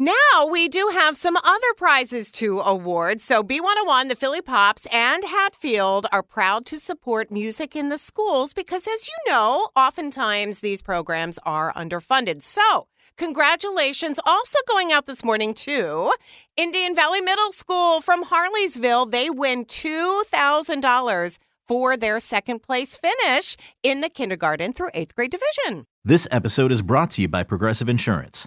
Now we do have some other prizes to award. So B101, the Philly Pops, and Hatfield are proud to support music in the schools because, as you know, oftentimes these programs are underfunded. So congratulations also going out this morning to Indian Valley Middle School from Harleysville. They win $2,000 for their second place finish in the kindergarten through 8th grade division. This episode is brought to you by Progressive Insurance.